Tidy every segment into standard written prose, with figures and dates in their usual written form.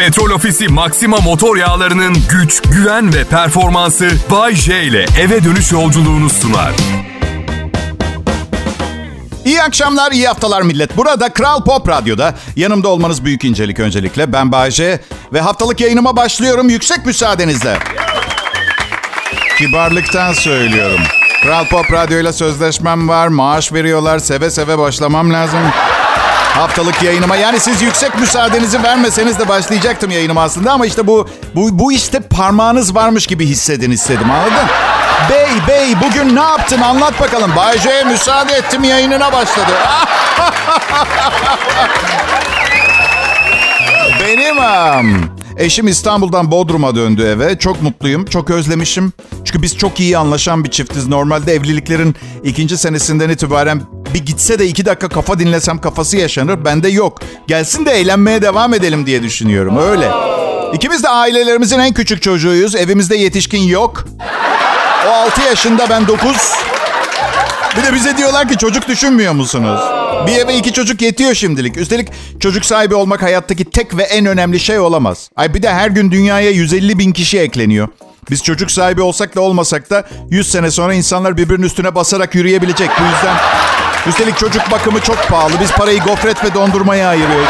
Petrol Ofisi Maxima motor yağlarının güç, güven ve performansı Bay J ile eve dönüş yolculuğunu sunar. İyi akşamlar, iyi haftalar millet. Burada Kral Pop Radyo'da yanımda olmanız büyük incelik öncelikle. Ben Bayşe ve haftalık yayınıma başlıyorum yüksek müsaadenizle. Kibarlıktan söylüyorum. Kral Pop Radyo'yla sözleşmem var, maaş veriyorlar, seve seve başlamam lazım. Haftalık yayınıma, yani siz yüksek müsaadenizi vermeseniz de başlayacaktım yayınıma aslında ama işte bu işte parmağınız varmış gibi hissedim, anladın? Bey, bugün ne yaptın? Anlat bakalım. Bayşe'ye müsaade ettim, yayınına başladı. Benim eşim İstanbul'dan Bodrum'a döndü eve. Çok mutluyum, çok özlemişim. Çünkü biz çok iyi anlaşan bir çiftiz. Normalde evliliklerin 2. senesinden itibaren bir gitse de 2 dakika kafa dinlesem kafası yaşanır. Bende yok. Gelsin de eğlenmeye devam edelim diye düşünüyorum. Öyle. İkimiz de ailelerimizin en küçük çocuğuyuz. Evimizde yetişkin yok. O 6 yaşında, ben 9. Bir de bize diyorlar ki çocuk düşünmüyor musunuz? Bir eve 2 çocuk yetiyor şimdilik. Üstelik çocuk sahibi olmak hayattaki tek ve en önemli şey olamaz. Ay bir de her gün dünyaya 150.000 kişi ekleniyor. Biz çocuk sahibi olsak da olmasak da 100 sene sonra insanlar birbirinin üstüne basarak yürüyebilecek. Bu yüzden üstelik çocuk bakımı çok pahalı. Biz parayı gofret ve dondurmaya ayırıyoruz.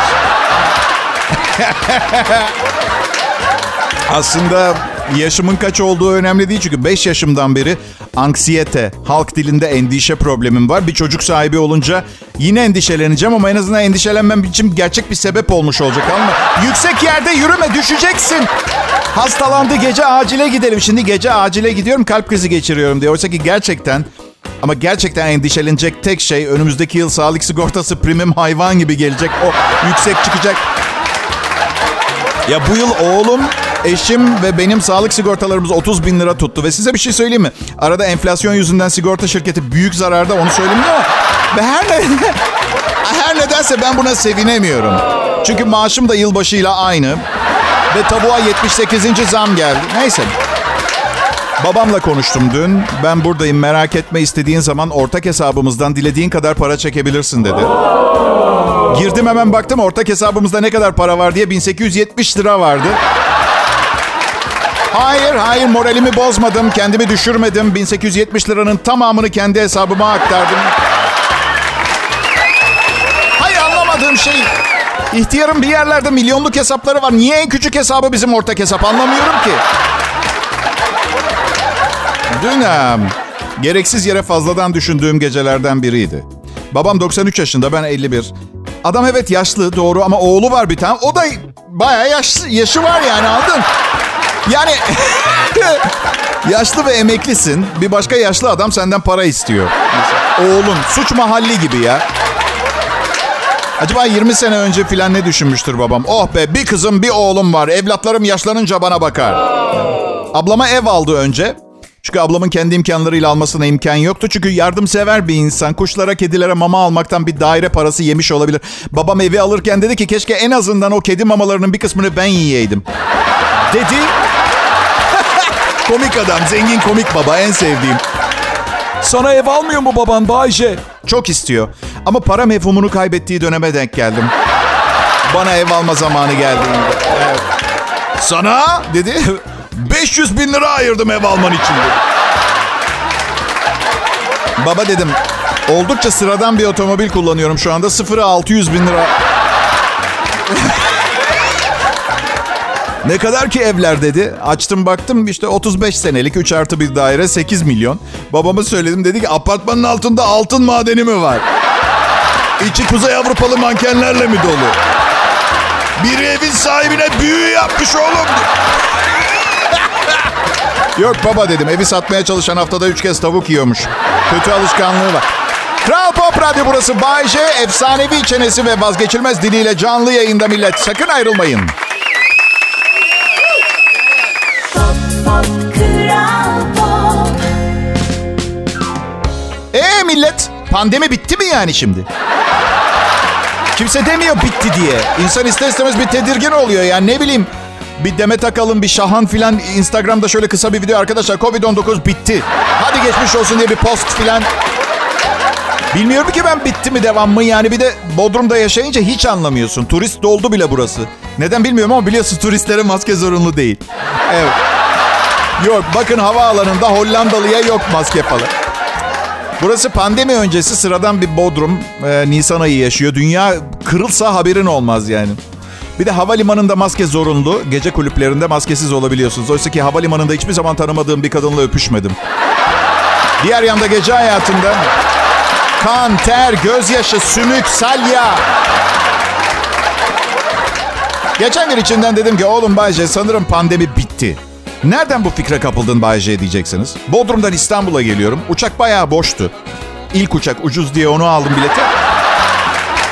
Aslında yaşımın kaç olduğu önemli değil çünkü 5 yaşımdan beri anksiyete, halk dilinde endişe problemim var. Bir çocuk sahibi olunca yine endişeleneceğim ama en azından endişelenmem için gerçek bir sebep olmuş olacak. Ama yüksek yerde yürüme, düşeceksin. Hastalandı, gece acile gidelim. Şimdi gece acile gidiyorum, kalp krizi geçiriyorum diye. Oysa ki gerçekten endişelenecek tek şey önümüzdeki yıl sağlık sigortası primim hayvan gibi gelecek. O yüksek çıkacak. Ya bu yıl oğlum, eşim ve benim sağlık sigortalarımız 30.000 lira tuttu. Ve size bir şey söyleyeyim mi? Arada enflasyon yüzünden sigorta şirketi büyük zararda, onu söyleyeyim ama ve her nedense ben buna sevinemiyorum. Çünkü maaşım da yılbaşıyla aynı. Ve tavuğa 78. zam geldi. Neyse. Babamla konuştum dün. Ben buradayım, merak etme, istediğin zaman ortak hesabımızdan dilediğin kadar para çekebilirsin dedi. Girdim, hemen baktım ortak hesabımızda ne kadar para var diye, 1870 lira vardı. Hayır, moralimi bozmadım, kendimi düşürmedim. 1870 liranın tamamını kendi hesabıma aktardım. Hayır, anlamadığım şey, ihtiyarın bir yerlerde milyonluk hesapları var. Niye en küçük hesabı bizim ortak hesap, anlamıyorum ki. Dün gereksiz yere fazladan düşündüğüm gecelerden biriydi. Babam 93 yaşında, ben 51. Adam evet yaşlı, doğru, ama oğlu var bir tane. O da bayağı yaşı var yani, aldın. Yani yaşlı ve emeklisin. Bir başka yaşlı adam senden para istiyor. Oğlun. Suç Mahalli gibi ya. Acaba 20 sene önce filan ne düşünmüştür babam? Oh be, bir kızım bir oğlum var. Evlatlarım yaşlanınca bana bakar. Ablama ev aldı önce. Çünkü ablamın kendi imkanlarıyla almasına imkan yoktu. Çünkü yardımsever bir insan. Kuşlara, kedilere mama almaktan bir daire parası yemiş olabilir. Babam evi alırken dedi ki keşke en azından o kedi mamalarının bir kısmını ben yiyeydim. Dedi. Komik adam, zengin komik baba, en sevdiğim. Sana ev almıyor mu baban Bayşe? Çok istiyor. Ama para mefhumunu kaybettiği döneme denk geldim. Bana ev alma zamanı geldiğinde. Evet. Sana dedi. 500.000 lira ayırdım ev alman için. Baba dedim, oldukça sıradan bir otomobil kullanıyorum şu anda. Sıfıra 600.000 lira. Ne kadar ki evler dedi. Açtım baktım, işte 35 senelik 3+1 daire 8 milyon. Babama söyledim, dedi ki apartmanın altında altın madeni mi var? İçi Kuzey Avrupalı mankenlerle mi dolu? Biri evin sahibine büyü yapmış oğlum. Yok baba dedim, evi satmaya çalışan haftada 3 kez tavuk yiyormuş. Kötü alışkanlığı var. Kral Pop Radyo burası. Bay J, efsanevi çenesi ve vazgeçilmez diliyle canlı yayında millet. Sakın ayrılmayın. Millet, pandemi bitti mi yani şimdi? Kimse demiyor bitti diye. İnsan ister istemez bir tedirgin oluyor yani, ne bileyim. Bir Demet Akalın, bir Şahan filan Instagram'da şöyle kısa bir video, arkadaşlar Covid-19 bitti. Hadi geçmiş olsun diye bir post filan. Bilmiyorum ki ben bitti mi devam mı? Yani bir de Bodrum'da yaşayınca hiç anlamıyorsun. Turist doldu bile burası. Neden bilmiyorum ama biliyorsun turistlere maske zorunlu değil. Evet. Yok bakın havaalanında Hollandalı'ya yok maske falan. Burası pandemi öncesi sıradan bir Bodrum. Nisan ayı yaşıyor. Dünya kırılsa haberin olmaz yani. Bir de havalimanında maske zorunlu. Gece kulüplerinde maskesiz olabiliyorsunuz. Oysa ki havalimanında hiçbir zaman tanımadığım bir kadınla öpüşmedim. Diğer yanda gece hayatında kan, ter, gözyaşı, sümük, salya. Geçen gün içinden dedim ki oğlum Bayşe sanırım pandemi bitti. Nereden bu fikre kapıldın Bayşe diyeceksiniz. Bodrum'dan İstanbul'a geliyorum. Uçak bayağı boştu. İlk uçak ucuz diye onu aldım bileti.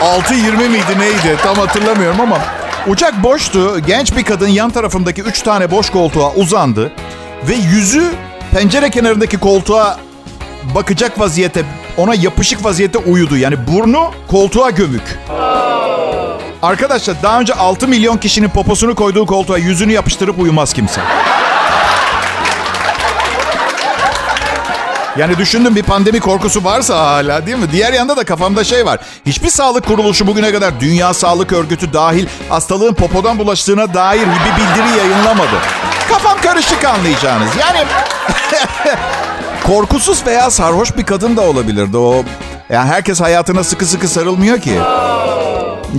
6.20 miydi neydi tam hatırlamıyorum ama. Uçak boştu. Genç bir kadın yan tarafımdaki 3 tane boş koltuğa uzandı. Ve yüzü pencere kenarındaki koltuğa bakacak vaziyette, ona yapışık vaziyette uyudu. Yani burnu koltuğa gömük. Arkadaşlar daha önce 6 milyon kişinin poposunu koyduğu koltuğa yüzünü yapıştırıp uyumaz kimse. Yani düşündüm bir pandemi korkusu varsa hala değil mi? Diğer yanda da kafamda şey var. Hiçbir sağlık kuruluşu bugüne kadar Dünya Sağlık Örgütü dahil hastalığın popodan bulaştığına dair bir bildiri yayınlamadı. Kafam karışık anlayacağınız. Yani korkusuz veya sarhoş bir kadın da olabilirdi. O yani herkes hayatına sıkı sıkı sarılmıyor ki.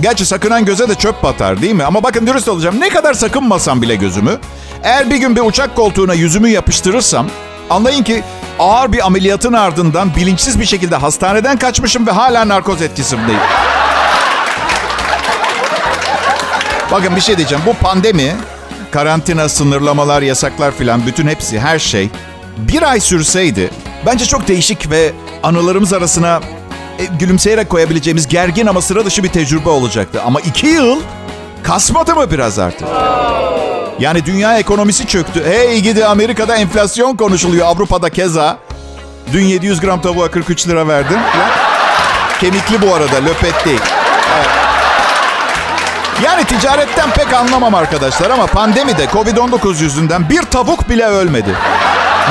Gerçi sakınan göze de çöp batar değil mi? Ama bakın dürüst olacağım. Ne kadar sakınmasam bile gözümü. Eğer bir gün bir uçak koltuğuna yüzümü yapıştırırsam anlayın ki ağır bir ameliyatın ardından bilinçsiz bir şekilde hastaneden kaçmışım ve hala narkoz etkisindeyim. Bakın bir şey diyeceğim. Bu pandemi, karantina, sınırlamalar, yasaklar filan bütün hepsi her şey bir ay sürseydi bence çok değişik ve anılarımız arasına gülümseyerek koyabileceğimiz gergin ama sıra dışı bir tecrübe olacaktı. Ama 2 yıl kasmadı mı biraz artık? Yani dünya ekonomisi çöktü. Hey gidi Amerika'da enflasyon konuşuluyor. Avrupa'da keza. Dün 700 gram tavuğa 43 lira verdim. Kemikli bu arada löpet değil. Evet. Yani ticaretten pek anlamam arkadaşlar ama pandemide Covid-19 yüzünden bir tavuk bile ölmedi.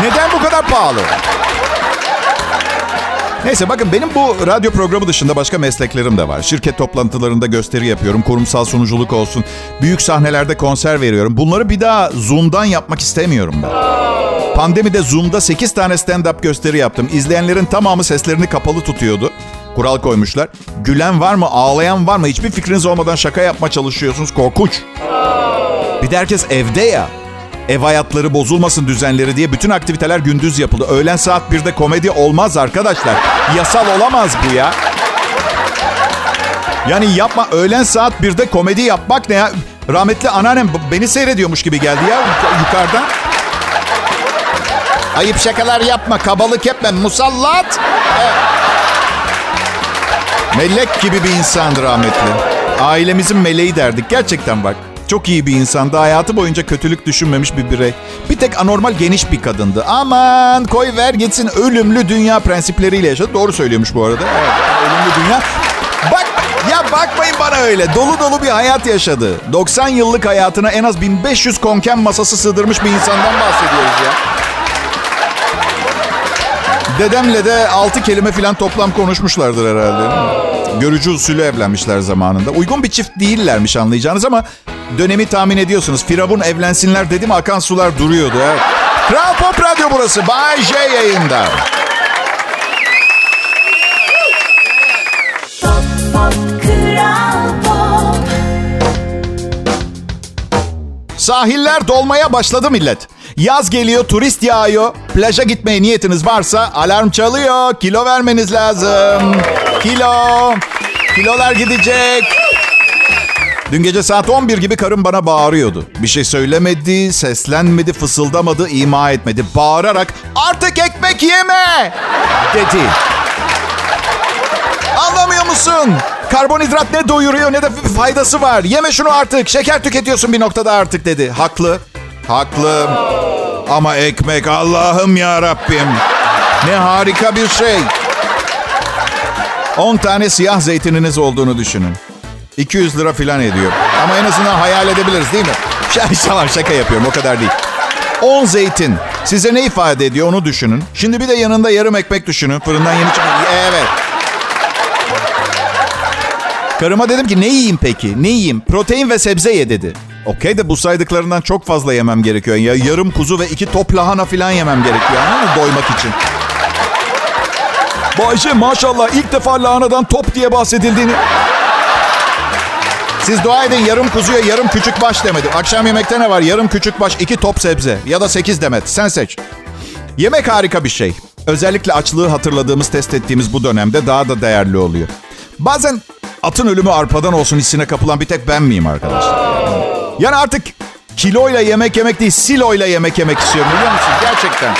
Neden bu kadar pahalı? Neyse bakın benim bu radyo programı dışında başka mesleklerim de var. Şirket toplantılarında gösteri yapıyorum. Kurumsal sunuculuk olsun. Büyük sahnelerde konser veriyorum. Bunları bir daha Zoom'dan yapmak istemiyorum ben. Pandemide Zoom'da 8 tane stand-up gösteri yaptım. İzleyenlerin tamamı seslerini kapalı tutuyordu. Kural koymuşlar. Gülen var mı, ağlayan var mı? Hiçbir fikriniz olmadan şaka yapma çalışıyorsunuz. Korkunç. Bir de herkes evde ya. Ev hayatları bozulmasın düzenleri diye bütün aktiviteler gündüz yapıldı. Öğlen saat 1'de komedi olmaz arkadaşlar. Yasal olamaz bu ya. Yani yapma öğlen saat 1'de komedi yapmak ne ya? Rahmetli anneannem beni seyrediyormuş gibi geldi ya yukarıdan. Ayıp şakalar yapma, kabalık yapma, musallat. Evet. Melek gibi bir insandı rahmetli. Ailemizin meleği derdik gerçekten bak. Çok iyi bir insandı. Hayatı boyunca kötülük düşünmemiş bir birey. Bir tek anormal geniş bir kadındı. Aman koy ver gitsin ölümlü dünya prensipleriyle yaşadı. Doğru söylüyormuş bu arada. Evet, ölümlü dünya. Bak ya bakmayın bana öyle. Dolu dolu bir hayat yaşadı. 90 yıllık hayatına en az 1500 konken masası sığdırmış bir insandan bahsediyoruz ya. Dedemle de 6 kelime falan toplam konuşmuşlardır herhalde. Görücü usulü evlenmişler zamanında. Uygun bir çift değillermiş anlayacağınız ama dönemi tahmin ediyorsunuz. Firavun evlensinler dedim akan sular duruyordu. Evet. Kral Pop Radyo burası. Bay J yayında. Pop, pop, Kral Pop. Sahiller dolmaya başladı millet. Yaz geliyor, turist yağıyor. Plaja gitmeye niyetiniz varsa alarm çalıyor. Kilo vermeniz lazım. Kilo. Kilolar gidecek. Dün gece saat 11 gibi karım bana bağırıyordu. Bir şey söylemedi, seslenmedi, fısıldamadı, ima etmedi. Bağırarak artık ekmek yeme dedi. Anlamıyor musun? Karbonhidrat ne doyuruyor ne de faydası var. Yeme şunu artık. Şeker tüketiyorsun bir noktada artık dedi. Haklı. Haklı. Ama ekmek Allah'ım ya Rabbim. Ne harika bir şey. 10 tane siyah zeytininiz olduğunu düşünün. 200 lira filan ediyor. Ama en azından hayal edebiliriz değil mi? Şaka yapıyorum o kadar değil. 10 zeytin. Size ne ifade ediyor onu düşünün. Şimdi bir de yanında yarım ekmek düşünün. Fırından yeni çıkan. Evet. Karıma dedim ki ne yiyeyim peki? Ne yiyeyim? Protein ve sebze ye dedi. Okey de bu saydıklarından çok fazla yemem gerekiyor. Ya yarım kuzu ve 2 top lahana falan yemem gerekiyor. Anladın mı? Doymak için. Bayşe maşallah ilk defa lahanadan top diye bahsedildiğini... Siz dua edin yarım kuzuya yarım küçük baş demedim. Akşam yemekte ne var? Yarım küçük baş, 2 top sebze ya da 8 demet. Sen seç. Yemek harika bir şey. Özellikle açlığı hatırladığımız, test ettiğimiz bu dönemde daha da değerli oluyor. Bazen atın ölümü arpadan olsun hissine kapılan bir tek ben miyim arkadaşlar? Yani artık kiloyla yemek yemek değil, siloyla yemek yemek istiyorum biliyor musun? Gerçekten.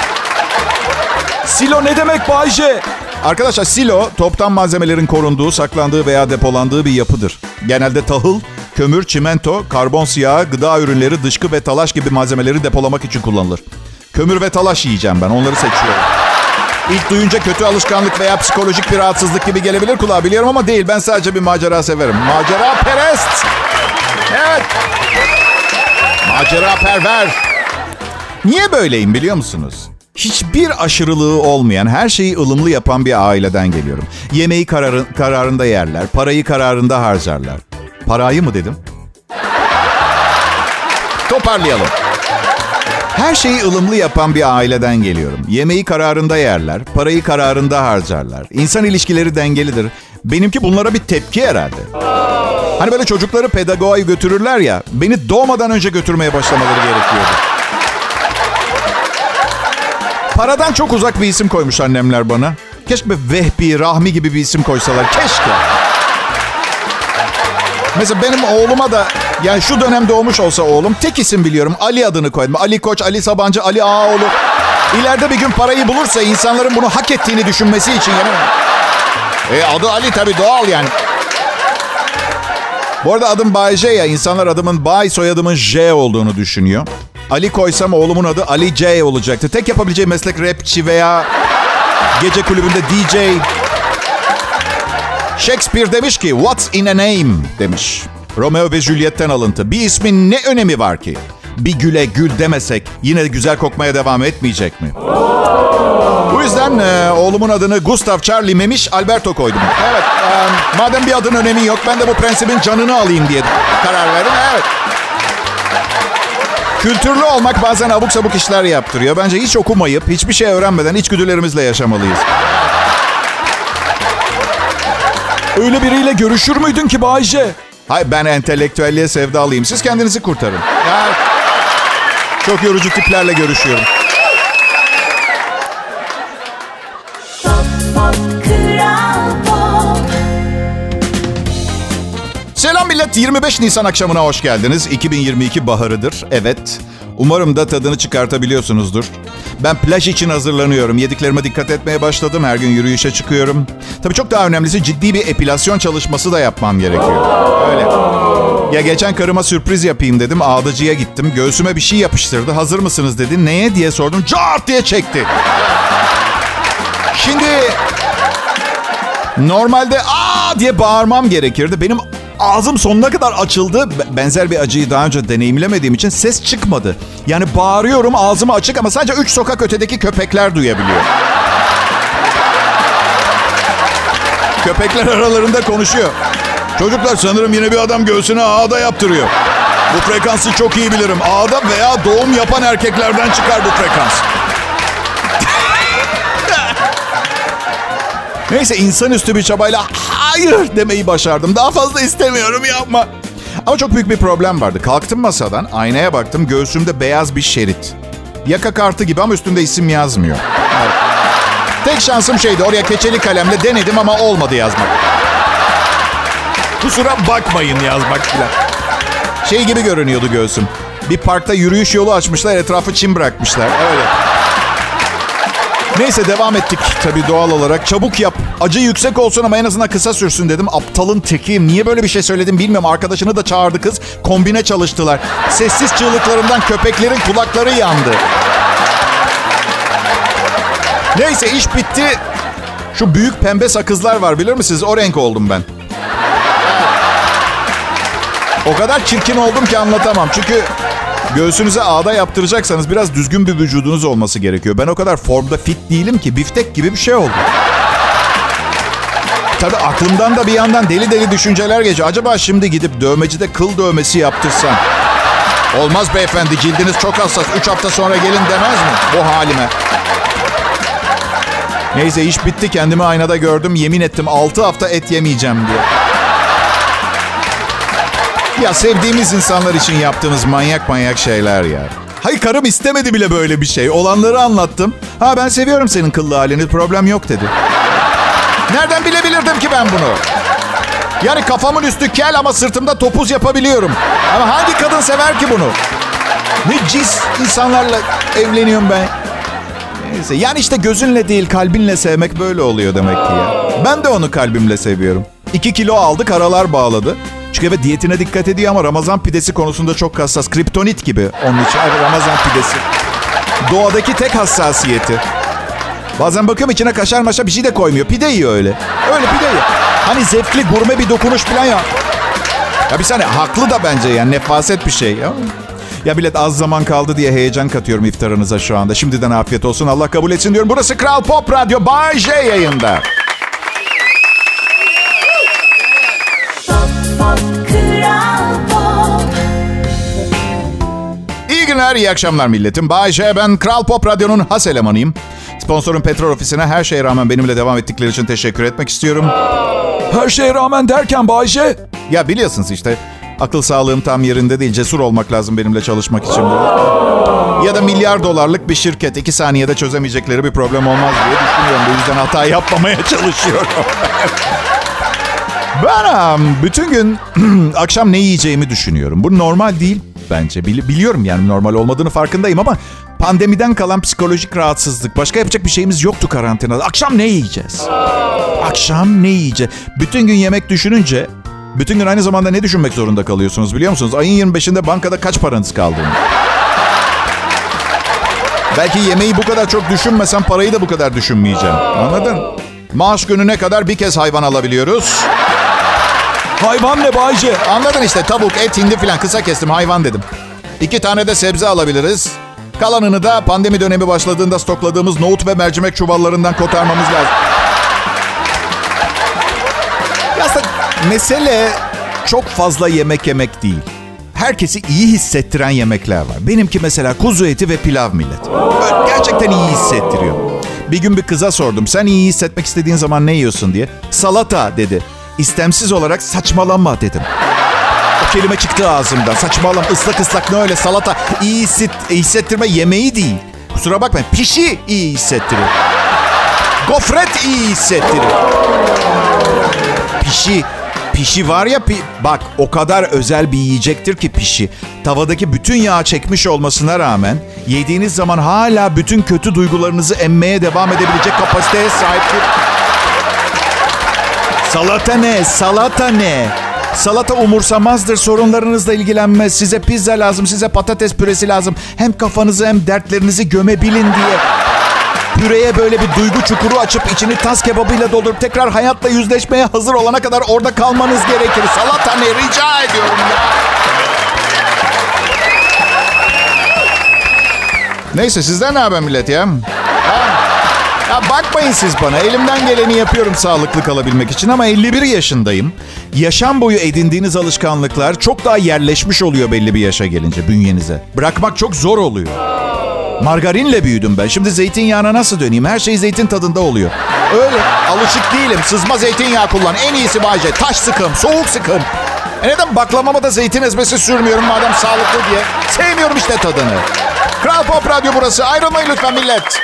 Silo ne demek Bayşe? Arkadaşlar silo, toptan malzemelerin korunduğu, saklandığı veya depolandığı bir yapıdır. Genelde tahıl, kömür, çimento, karbon siyahı, gıda ürünleri, dışkı ve talaş gibi malzemeleri depolamak için kullanılır. Kömür ve talaş yiyeceğim ben, onları seçiyorum. İlk duyunca kötü alışkanlık veya psikolojik bir rahatsızlık gibi gelebilir kulağa biliyorum ama değil. Ben sadece bir macera severim. Macera perest. Evet. Macera perver. Niye böyleyim biliyor musunuz? Hiçbir aşırılığı olmayan, her şeyi ılımlı yapan bir aileden geliyorum. Yemeği kararında yerler, parayı kararında harcarlar. Parayı mı dedim? Toparlayalım. Her şeyi ılımlı yapan bir aileden geliyorum. Yemeği kararında yerler, parayı kararında harcarlar. İnsan ilişkileri dengelidir. Benimki bunlara bir tepki herhalde. Hani böyle çocukları pedagoğa götürürler ya, beni doğmadan önce götürmeye başlamaları gerekiyordu. Paradan çok uzak bir isim koymuş annemler bana. Keşke Vehbi, Rahmi gibi bir isim koysalar. Keşke. Mesela benim oğluma da, yani şu dönem doğmuş olsa oğlum, tek isim biliyorum. Ali adını koydum. Ali Koç, Ali Sabancı, Ali Ağaoğlu. İleride bir gün parayı bulursa insanların bunu hak ettiğini düşünmesi için. Yani. Adı Ali tabii doğal yani. Bu arada adım Bayşe ya. İnsanlar adımın Bay, soyadımın J olduğunu düşünüyor. Ali koysam oğlumun adı Ali C olacaktı. Tek yapabileceği meslek rapçi veya gece kulübünde DJ. Shakespeare demiş ki "What's in a name?" demiş. Romeo ve Juliet'ten alıntı. Bir ismin ne önemi var ki? Bir güle gül demesek yine güzel kokmaya devam etmeyecek mi? Bu yüzden oğlumun adını Gustav Charlie Memiş Alberto koydum. Evet, madem bir adın önemi yok ben de bu prensibin canını alayım diye karar verdim. Evet. Kültürlü olmak bazen abuk sabuk işler yaptırıyor. Bence hiç okumayıp, hiçbir şey öğrenmeden içgüdülerimizle yaşamalıyız. Öyle biriyle görüşür müydün ki Bayşe? Hayır, ben entelektüelliğe sevdalıyım. Siz kendinizi kurtarın. Yani çok yorucu tiplerle görüşüyorum. Selam millet, 25 Nisan akşamına hoş geldiniz. 2022 baharıdır, evet. Umarım da tadını çıkartabiliyorsunuzdur. Ben plaj için hazırlanıyorum. Yediklerime dikkat etmeye başladım. Her gün yürüyüşe çıkıyorum. Tabii çok daha önemlisi ciddi bir epilasyon çalışması da yapmam gerekiyor. Öyle. Ya geçen karıma sürpriz yapayım dedim. Ağdacıya gittim. Göğsüme bir şey yapıştırdı. Hazır mısınız dedi. Neye diye sordum. Cart diye çekti. Şimdi normalde aa diye bağırmam gerekirdi. Benim ağzım sonuna kadar açıldı. Benzer bir acıyı daha önce deneyimlemediğim için ses çıkmadı. Yani bağırıyorum, ağzımı açık ama sadece 3 sokak ötedeki köpekler duyabiliyor. Köpekler aralarında konuşuyor. Çocuklar sanırım yine bir adam göğsüne ağda yaptırıyor. Bu frekansı çok iyi bilirim. Ağda veya doğum yapan erkeklerden çıkar bu frekans. Neyse insanüstü bir çabayla hayır demeyi başardım. Daha fazla istemiyorum yapma. Ama çok büyük bir problem vardı. Kalktım masadan, aynaya baktım. Göğsümde beyaz bir şerit. Yaka kartı gibi ama üstünde isim yazmıyor. Evet. Tek şansım şeydi, oraya keçeli kalemle denedim ama olmadı yazmak. Kusura bakmayın yazmak falan. Şey gibi görünüyordu göğsüm. Bir parkta yürüyüş yolu açmışlar, etrafı çim bırakmışlar. Öyle. Neyse devam ettik tabii doğal olarak. Çabuk yap. Acı yüksek olsun ama en azından kısa sürsün dedim. Aptalın tekiyim. Niye böyle bir şey söyledim bilmiyorum. Arkadaşını da çağırdı kız. Kombine çalıştılar. Sessiz çığlıklarımdan köpeklerin kulakları yandı. Neyse iş bitti. Şu büyük pembe sakızlar var bilir misiniz? O renk oldum ben. O kadar çirkin oldum ki anlatamam. Çünkü... Göğsünüze ağda yaptıracaksanız biraz düzgün bir vücudunuz olması gerekiyor. Ben o kadar formda fit değilim ki biftek gibi bir şey oldu. Tabii aklımdan da bir yandan deli deli düşünceler geçiyor. Acaba şimdi gidip dövmecide kıl dövmesi yaptırsam? Olmaz beyefendi, cildiniz çok hassas. 3 hafta sonra gelin demez mi bu halime? Neyse iş bitti. Kendimi aynada gördüm. Yemin ettim 6 hafta et yemeyeceğim diye. Ya sevdiğimiz insanlar için yaptığımız manyak şeyler ya. Hayır, karım istemedi bile böyle bir şey. Olanları anlattım. Ha, ben seviyorum senin kıllı halini, problem yok dedi. Nereden bilebilirdim ki ben bunu? Yani kafamın üstü kel ama sırtımda topuz yapabiliyorum. Ama hangi kadın sever ki bunu? Ne cis insanlarla evleniyorum ben. Neyse, yani işte gözünle değil kalbinle sevmek böyle oluyor demek ki ya. Ben de onu kalbimle seviyorum. 2 kilo aldı, karalar bağladı. Çünkü evet, diyetine dikkat ediyor ama Ramazan pidesi konusunda çok hassas. Kriptonit gibi onun için. Evet, Ramazan pidesi. Doğadaki tek hassasiyeti. Bazen bakıyorum içine kaşar maşa bir şey de koymuyor. Pide yiyor öyle. Öyle pide yiyor. Hani zevkli gurme bir dokunuş falan ya. Ya bir saniye, haklı da bence yani, nefaset bir şey ya. Ya millet, az zaman kaldı diye heyecan katıyorum iftarınıza şu anda. Şimdiden afiyet olsun, Allah kabul etsin diyorum. Burası Kral Pop Radyo, Bay J yayında. İyi günler, iyi akşamlar milletim. Bayşe, ben Kral Pop Radyo'nun has elemanıyım. Sponsorum Petrol Ofisi'ne her şeye rağmen benimle devam ettikleri için teşekkür etmek istiyorum. Her şeye rağmen derken Bayşe? Ya biliyorsunuz işte, akıl sağlığım tam yerinde değil. Cesur olmak lazım benimle çalışmak için. Ya da milyar dolarlık bir şirket. 2 saniyede çözemeyecekleri bir problem olmaz diye düşünüyorum. Bu yüzden hata yapmamaya çalışıyorum. Ben bütün gün akşam ne yiyeceğimi düşünüyorum. Bu normal değil bence. Biliyorum yani normal olmadığını farkındayım ama pandemiden kalan psikolojik rahatsızlık. Başka yapacak bir şeyimiz yoktu karantinada. Akşam ne yiyeceğiz? Akşam ne yiyeceğiz? Bütün gün yemek düşününce bütün gün aynı zamanda ne düşünmek zorunda kalıyorsunuz biliyor musunuz? Ayın 25'inde bankada kaç paranız kaldığını. Belki yemeği bu kadar çok düşünmesem parayı da bu kadar düşünmeyeceğim. Anladın? Maaş gününe kadar bir kez hayvan alabiliyoruz. Hayvan ne Bayce? Anladın işte, tavuk, et, hindi filan, kısa kestim hayvan dedim. 2 tane de sebze alabiliriz. Kalanını da pandemi dönemi başladığında stokladığımız nohut ve mercimek çuvallarından kotarmamız lazım. Aslında mesele çok fazla yemek yemek değil. Herkesi iyi hissettiren yemekler var. Benimki mesela kuzu eti ve pilav millet. Gerçekten iyi hissettiriyor. Bir gün bir kıza sordum, sen iyi hissetmek istediğin zaman ne yiyorsun diye. Salata dedi. İstemsiz olarak saçmalama dedim. O kelime çıktı ağzımdan. Saçmalama, ıslak ıslak ne öyle salata. İyi hissettirme yemeği değil. Kusura bakmayın. Pişi iyi hissettirir. Gofret iyi hissettirir. Pişi var ya, bak o kadar özel bir yiyecektir ki pişi. Tavadaki bütün yağı çekmiş olmasına rağmen yediğiniz zaman hala bütün kötü duygularınızı emmeye devam edebilecek kapasiteye sahiptir. Salata ne? Salata ne? Salata umursamazdır, sorunlarınızla ilgilenmez. Size pizza lazım, size patates püresi lazım. Hem kafanızı hem dertlerinizi gömebilin diye. Püreye böyle bir duygu çukuru açıp içini tas kebabıyla doldurup tekrar hayatla yüzleşmeye hazır olana kadar orada kalmanız gerekir. Salata ne? Rica ediyorum ya. Neyse, sizden ne haber millet ya? Ya bakmayın siz bana. Elimden geleni yapıyorum sağlıklı kalabilmek için ama 51 yaşındayım. Yaşam boyu edindiğiniz alışkanlıklar çok daha yerleşmiş oluyor belli bir yaşa gelince bünyenize. Bırakmak çok zor oluyor. Margarinle büyüdüm ben. Şimdi zeytinyağına nasıl döneyim? Her şey zeytin tadında oluyor. Öyle alışık değilim. Sızma zeytinyağı kullan. En iyisi Bayce. Taş sıkım, soğuk sıkım. Neden baklamama da zeytin ezmesi sürmüyorum madem sağlıklı diye? Sevmiyorum işte tadını. Kral Pop Radyo burası. Ayrılmayın lütfen millet.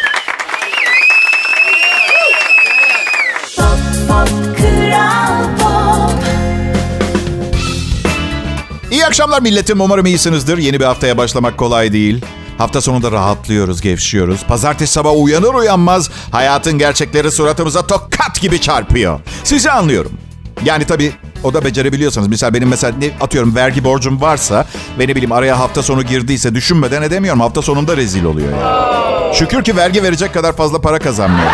İyi akşamlar milletim. Umarım iyisinizdir. Yeni bir haftaya başlamak kolay değil. Hafta sonunda rahatlıyoruz, gevşiyoruz. Pazartesi sabah uyanır uyanmaz hayatın gerçekleri suratımıza tokat gibi çarpıyor. Sizi anlıyorum. Yani tabii o da becerebiliyorsanız. Mesela benim atıyorum vergi borcum varsa ve ne bileyim araya hafta sonu girdiyse düşünmeden edemiyorum. Hafta sonunda rezil oluyor yani. Şükür ki vergi verecek kadar fazla para kazanmıyor.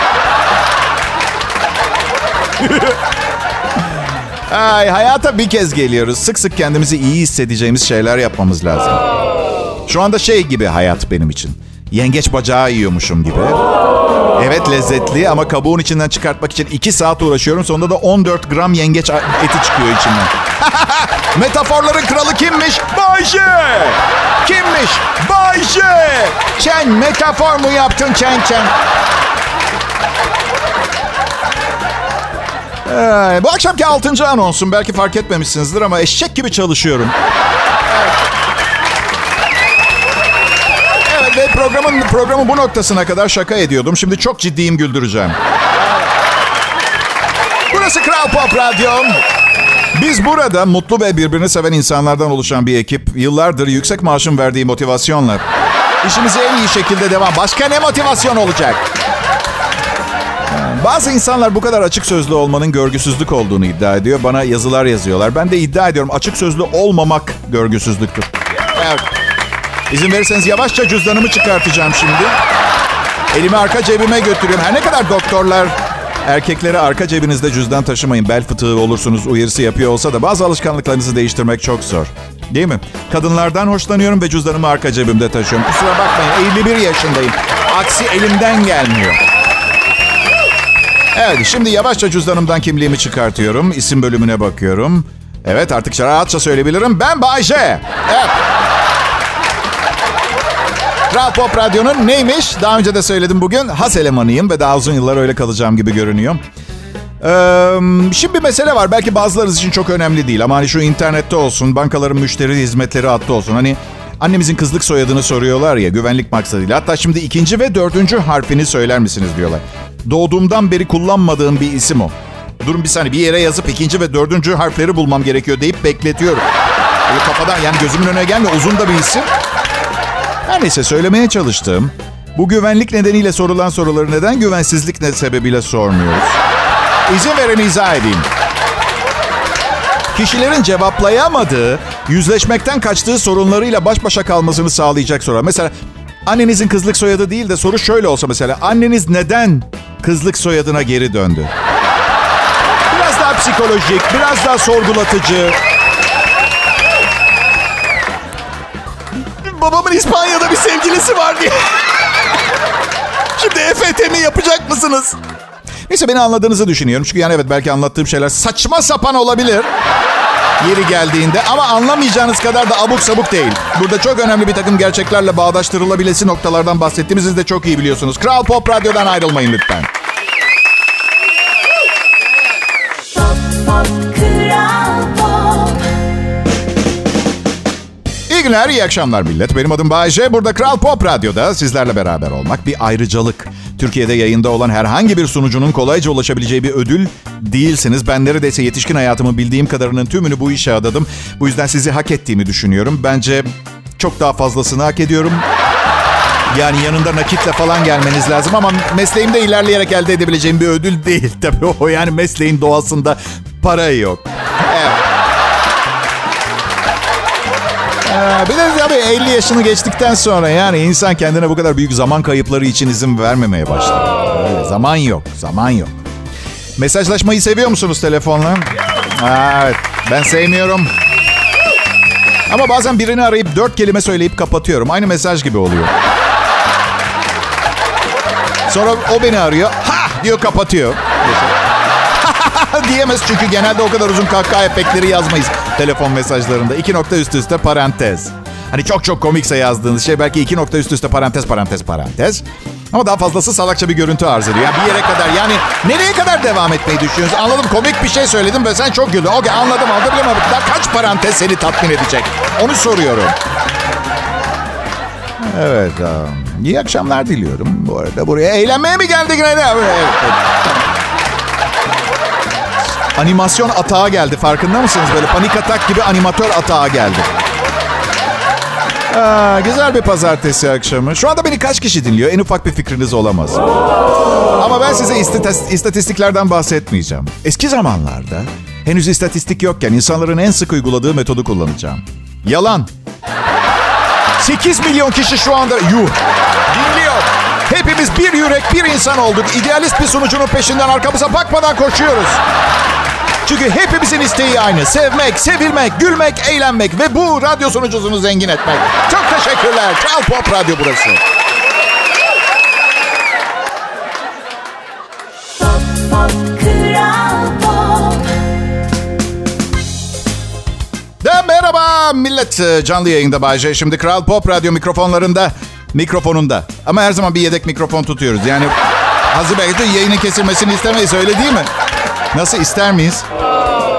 Ay, hayata bir kez geliyoruz. Sık sık kendimizi iyi hissedeceğimiz şeyler yapmamız lazım. Şu anda şey gibi hayat benim için. yengeç bacağı yiyormuşum gibi. Evet, lezzetli ama kabuğun içinden çıkartmak için 2 saat uğraşıyorum. Sonunda da 14 gram yengeç eti çıkıyor içinden. Metaforların kralı kimmiş? Bayşe! Kimmiş? Bayşe! Çen, metafor mu yaptın Çen Çen? Bu akşamki 6. anonsum. Belki fark etmemişsinizdir ama eşek gibi çalışıyorum. Evet ve programın bu noktasına kadar şaka ediyordum. Şimdi çok ciddiyim, güldüreceğim. Burası Kral Pop Radyo. Biz burada mutlu ve birbirini seven insanlardan oluşan bir ekip. Yıllardır yüksek maaşın verdiği motivasyonla işimize en iyi şekilde devam. Başka ne motivasyon olacak? Bazı insanlar bu kadar açık sözlü olmanın görgüsüzlük olduğunu iddia ediyor. Bana yazılar yazıyorlar. Ben de iddia ediyorum, açık sözlü olmamak görgüsüzlüktür. Evet. İzin verirseniz yavaşça cüzdanımı çıkartacağım şimdi. Elimi arka cebime götürüyorum. Her ne kadar doktorlar erkeklere arka cebinizde cüzdan taşımayın, bel fıtığı olursunuz uyarısı yapıyor olsa da bazı alışkanlıklarınızı değiştirmek çok zor. Değil mi? Kadınlardan hoşlanıyorum ve cüzdanımı arka cebimde taşıyorum. Kusura bakmayın, 51 yaşındayım. Aksi elimden gelmiyor. Evet, şimdi yavaşça cüzdanımdan kimliğimi çıkartıyorum. İsim bölümüne bakıyorum. Evet, artık rahatça söyleyebilirim. Ben Bayşe. Evet. Kral Pop Radyo'nun neymiş? Daha önce de söyledim bugün. Has elemanıyım ve daha uzun yıllar öyle kalacağım gibi görünüyor. Şimdi bir mesele var. Belki bazılarınız için çok önemli değil. Ama hani şu internette olsun, bankaların müşteri hizmetleri hattı olsun. Hani annemizin kızlık soyadını soruyorlar ya, güvenlik maksadıyla. Hatta şimdi 2. ve 4. harfini söyler misiniz diyorlar. Doğduğumdan beri kullanmadığım bir isim o. Durun bir saniye, bir yere yazıp 2. ve 4. harfleri bulmam gerekiyor deyip bekletiyorum. Böyle kafadan, yani gözümün önüne gelmiyor, uzun da bir isim. Her neyse, söylemeye çalıştığım, bu güvenlik nedeniyle sorulan soruları neden güvensizlik sebebiyle sormuyoruz? İzin verin izah edeyim. Kişilerin cevaplayamadığı, yüzleşmekten kaçtığı sorunlarıyla baş başa kalmasını sağlayacak sorular. Mesela annenizin kızlık soyadı değil de soru şöyle olsa mesela. Anneniz neden kızlık soyadına geri döndü? Biraz daha psikolojik, biraz daha sorgulatıcı. Babamın İspanya'da bir sevgilisi var diye. Şimdi EFT mi yapacak mısınız? Neyse, beni anladığınızı düşünüyorum. Çünkü yani evet, belki anlattığım şeyler saçma sapan olabilir. Yeri geldiğinde, ama anlamayacağınız kadar da abuk sabuk değil. Burada çok önemli bir takım gerçeklerle bağdaştırılabilesi noktalardan bahsettiğimizi de çok iyi biliyorsunuz. Kral Pop Radyo'dan ayrılmayın lütfen. Pop, pop, Kral Pop. İyi günler, iyi akşamlar millet. Benim adım Bayşe. Burada Kral Pop Radyo'da sizlerle beraber olmak bir ayrıcalık. Türkiye'de yayında olan herhangi bir sunucunun kolayca ulaşabileceği bir ödül değilsiniz. Ben neredeyse yetişkin hayatımı bildiğim kadarının tümünü bu işe adadım. Bu yüzden sizi hak ettiğimi düşünüyorum. Bence çok daha fazlasını hak ediyorum. Yani yanında nakitle falan gelmeniz lazım ama mesleğimde ilerleyerek elde edebileceğim bir ödül değil. Tabii o, yani mesleğin doğasında para yok. Evet. Bir de tabii 50 yaşını geçtikten sonra yani insan kendine bu kadar büyük zaman kayıpları için izin vermemeye başladı. Öyle, zaman yok, zaman yok. Mesajlaşmayı seviyor musunuz telefonla? Evet, ben sevmiyorum. Ama bazen birini arayıp 4 kelime söyleyip kapatıyorum. Aynı mesaj gibi oluyor. Sonra o beni arıyor. Ha diyor, kapatıyor. Diyemez çünkü genelde o kadar uzun kahkaha efektleri yazmayız telefon mesajlarında. 2. parantez. Hani çok komikse yazdığınız şey belki 2. parantez. Ama daha fazlası salakça bir görüntü arz ediyor. Yani bir yere kadar, yani nereye kadar devam etmeyi düşünüyorsunuz? Anladım, komik bir şey söyledim ve sen çok güldün. Okey, anladım ama daha kaç parantez seni tatmin edecek? Onu soruyorum. Evet, iyi akşamlar diliyorum. Bu arada buraya eğlenmeye mi geldik? Evet. Animasyon atağa geldi. Farkında mısınız? Böyle panik atak gibi animatör atağa geldi. Güzel bir pazartesi akşamı. Şu anda beni kaç kişi dinliyor? En ufak bir fikriniz olamaz. Ama ben size istatistiklerden bahsetmeyeceğim. Eski zamanlarda henüz istatistik yokken insanların en sık uyguladığı metodu kullanacağım. Yalan. 8 milyon kişi şu anda dinliyor. Hepimiz bir yürek, bir insan olduk. İdealist bir sunucunun peşinden arkamıza bakmadan koşuyoruz. Çünkü hepimizin isteği aynı. Sevmek, sevilmek, gülmek, eğlenmek ve bu radyo sunucusunu zengin etmek. Çok teşekkürler. Kral Pop Radyo burası. Pop, Kral Pop. Merhaba millet, canlı yayında Bayşe. Şimdi Kral Pop Radyo mikrofonunda. Ama her zaman bir yedek mikrofon tutuyoruz. Yani hazır belki yayının kesilmesini istemeyiz, öyle değil mi? Nasıl, ister miyiz?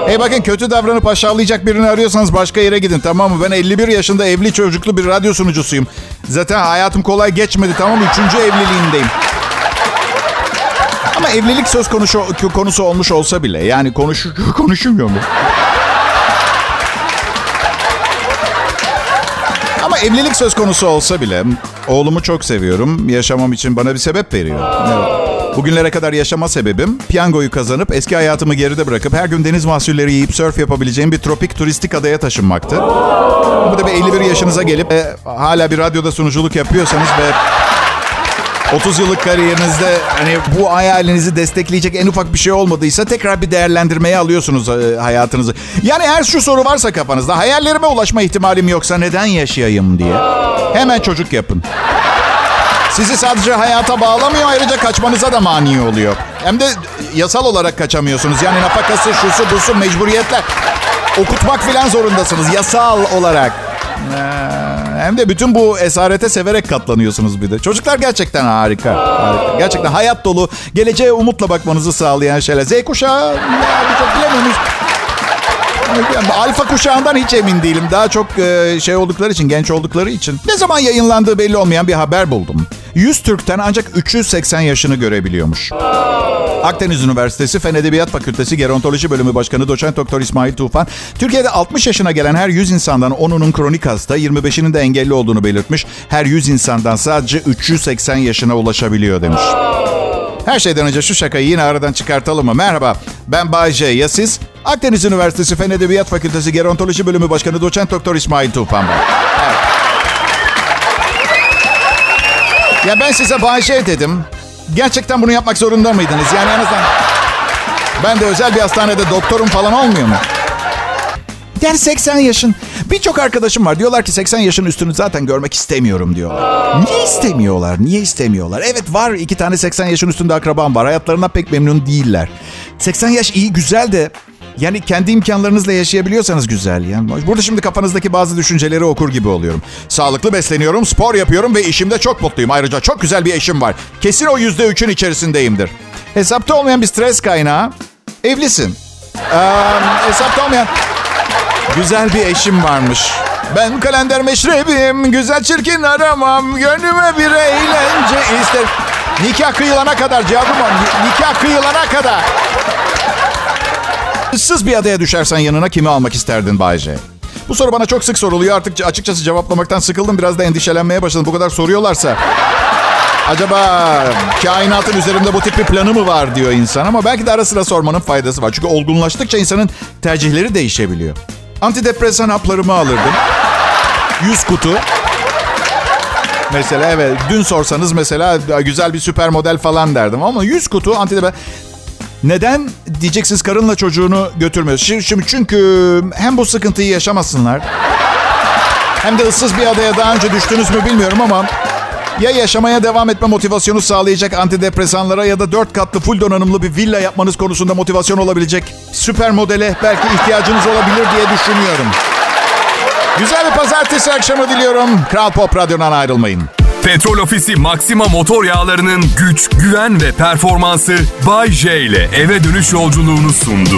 Hey bakın, kötü davranıp aşağılayacak birini arıyorsanız başka yere gidin, tamam mı? Ben 51 yaşında evli çocuklu bir radyo sunucusuyum. Zaten hayatım kolay geçmedi, tamam mı? 3. evliliğimdeyim. Ama evlilik söz konusu olmuş olsa bile, yani konuşulmuyor mu? Ama evlilik söz konusu olsa bile oğlumu çok seviyorum. Yaşamam için bana bir sebep veriyor. Evet. Bugünlere kadar yaşama sebebim, piyangoyu kazanıp eski hayatımı geride bırakıp her gün deniz mahsulleri yiyip sörf yapabileceğim bir tropik turistik adaya taşınmaktı. Bu da bir 51 yaşınıza gelip hala bir radyoda sunuculuk yapıyorsanız ve 30 yıllık kariyerinizde hani bu hayalinizi destekleyecek en ufak bir şey olmadıysa tekrar bir değerlendirmeye alıyorsunuz hayatınızı. Yani eğer şu soru varsa kafanızda, hayallerime ulaşma ihtimalim yoksa neden yaşayayım diye, hemen çocuk yapın. Sizi sadece hayata bağlamıyor, ayrıca kaçmanıza da mani oluyor. Hem de yasal olarak kaçamıyorsunuz. Yani nafakası, şusu, busu, mecburiyetler. Okutmak filan zorundasınız yasal olarak. Hem de bütün bu esarete severek katlanıyorsunuz bir de. Çocuklar gerçekten harika. Gerçekten hayat dolu, geleceğe umutla bakmanızı sağlayan şeyler. Z kuşağı, çok bilememiş. Alfa kuşağından hiç emin değilim. Daha çok genç oldukları için. Ne zaman yayınlandığı belli olmayan bir haber buldum. 100 Türk'ten ancak 3'ü 80 yaşını görebiliyormuş. Akdeniz Üniversitesi Fen Edebiyat Fakültesi Gerontoloji Bölümü Başkanı Doçent Doktor İsmail Tufan, Türkiye'de 60 yaşına gelen her 100 insandan 10'unun kronik hasta, 25'inin de engelli olduğunu belirtmiş. Her 100 insandan sadece 3'ü 80 yaşına ulaşabiliyor demiş. Her şeyden önce şu şakayı yine aradan çıkartalım mı? Merhaba, ben Bayşe, ya siz? Akdeniz Üniversitesi Fen Edebiyat Fakültesi Gerontoloji Bölümü Başkanı Doçent Doktor İsmail Tufan. Evet. Ya ben size Bayşe dedim. Gerçekten bunu yapmak zorunda mıydınız? Yani en azından ben de özel bir hastanede doktorum falan olmuyor mu? Yani 80 yaşın. Birçok arkadaşım var. Diyorlar ki 80 yaşın üstünü zaten görmek istemiyorum diyorlar. Niye istemiyorlar? Evet, var 2 tane 80 yaşın üstünde akrabam var. Hayatlarından pek memnun değiller. 80 yaş iyi, güzel de yani kendi imkanlarınızla yaşayabiliyorsanız güzel. Yani burada şimdi kafanızdaki bazı düşünceleri okur gibi oluyorum. Sağlıklı besleniyorum, spor yapıyorum ve işimde çok mutluyum. Ayrıca çok güzel bir eşim var. Kesin o %3'ün içerisindeyimdir. Hesapta olmayan bir stres kaynağı. Evlisin. Hesapta olmayan... Güzel bir eşim varmış. Ben kalender meşrebim, güzel çirkin aramam, gönlüme bir eğlence isterim. Nikah kıyılana kadar. Issız bir adaya düşersen yanına kimi almak isterdin Bayce? Bu soru bana çok sık soruluyor. Artık açıkçası cevaplamaktan sıkıldım. Biraz da endişelenmeye başladım. Bu kadar soruyorlarsa. Acaba kainatın üzerinde bu tip bir planı mı var diyor insan. Ama belki de ara sıra sormanın faydası var. Çünkü olgunlaştıkça insanın tercihleri değişebiliyor. Antidepresan haplarımı alırdım. 100 kutu. Mesela evet, dün sorsanız mesela güzel bir süper model falan derdim. Ama 100 kutu antidepresan. Neden diyeceksiniz, karınla çocuğunu götürmüyorsun. Şimdi çünkü hem bu sıkıntıyı yaşamasınlar. Hem de ıssız bir adaya daha önce düştünüz mü bilmiyorum ama... Ya yaşamaya devam etme motivasyonu sağlayacak antidepresanlara ya da 4 katlı full donanımlı bir villa yapmanız konusunda motivasyon olabilecek süper modele belki ihtiyacınız olabilir diye düşünüyorum. Güzel bir pazartesi akşamı diliyorum. Kral Pop Radyo'dan ayrılmayın. Petrol Ofisi Maxima motor yağlarının güç, güven ve performansı Bay J ile eve dönüş yolculuğunu sundu.